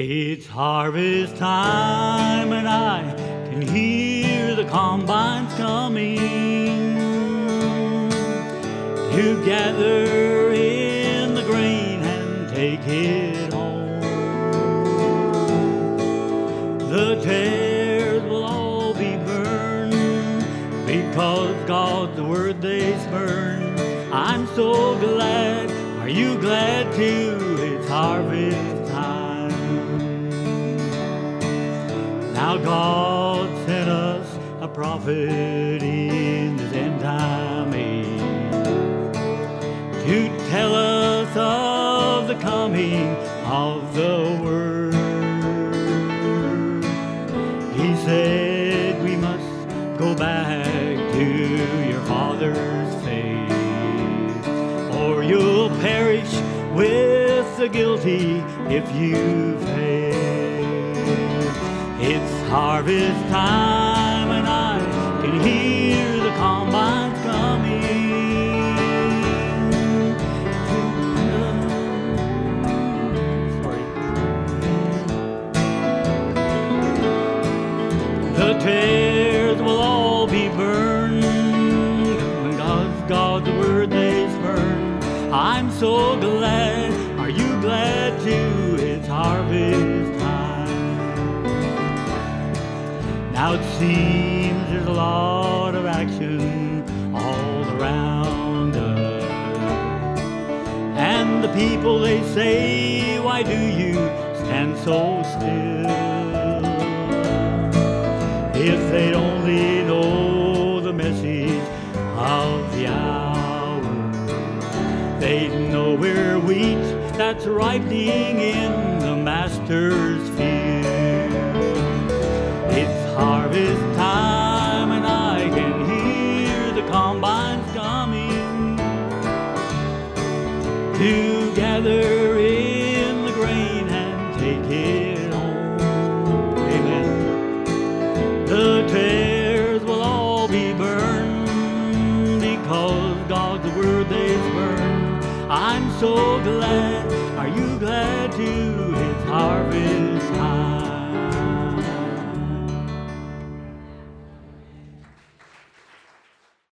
It's harvest time and I can hear the combines coming to gather in the grain and take it home. The tares will all be burned because God's word they spurn. I'm so glad, are you glad too? It's harvest. Now God sent us a prophet in this end time age to tell us of the coming of the Word. He said we must go back to your father's faith, or you'll perish with the guilty if you fail. It's harvest time and I can hear the combines coming. The tares will all be burned because God's word they spurn. I'm so glad, are you glad too? It's harvest. Now it seems there's a lot of action all around us, and the people they say, why do you stand so still? If they'd only know the message of the hour, they'd know we're wheat that's ripening in the master's field. It's harvest time and I can hear the combines coming to gather in the grain and take it home. Amen. The tares will all be burned because God's word they spurn. I'm so glad, are you glad too? It's harvest time.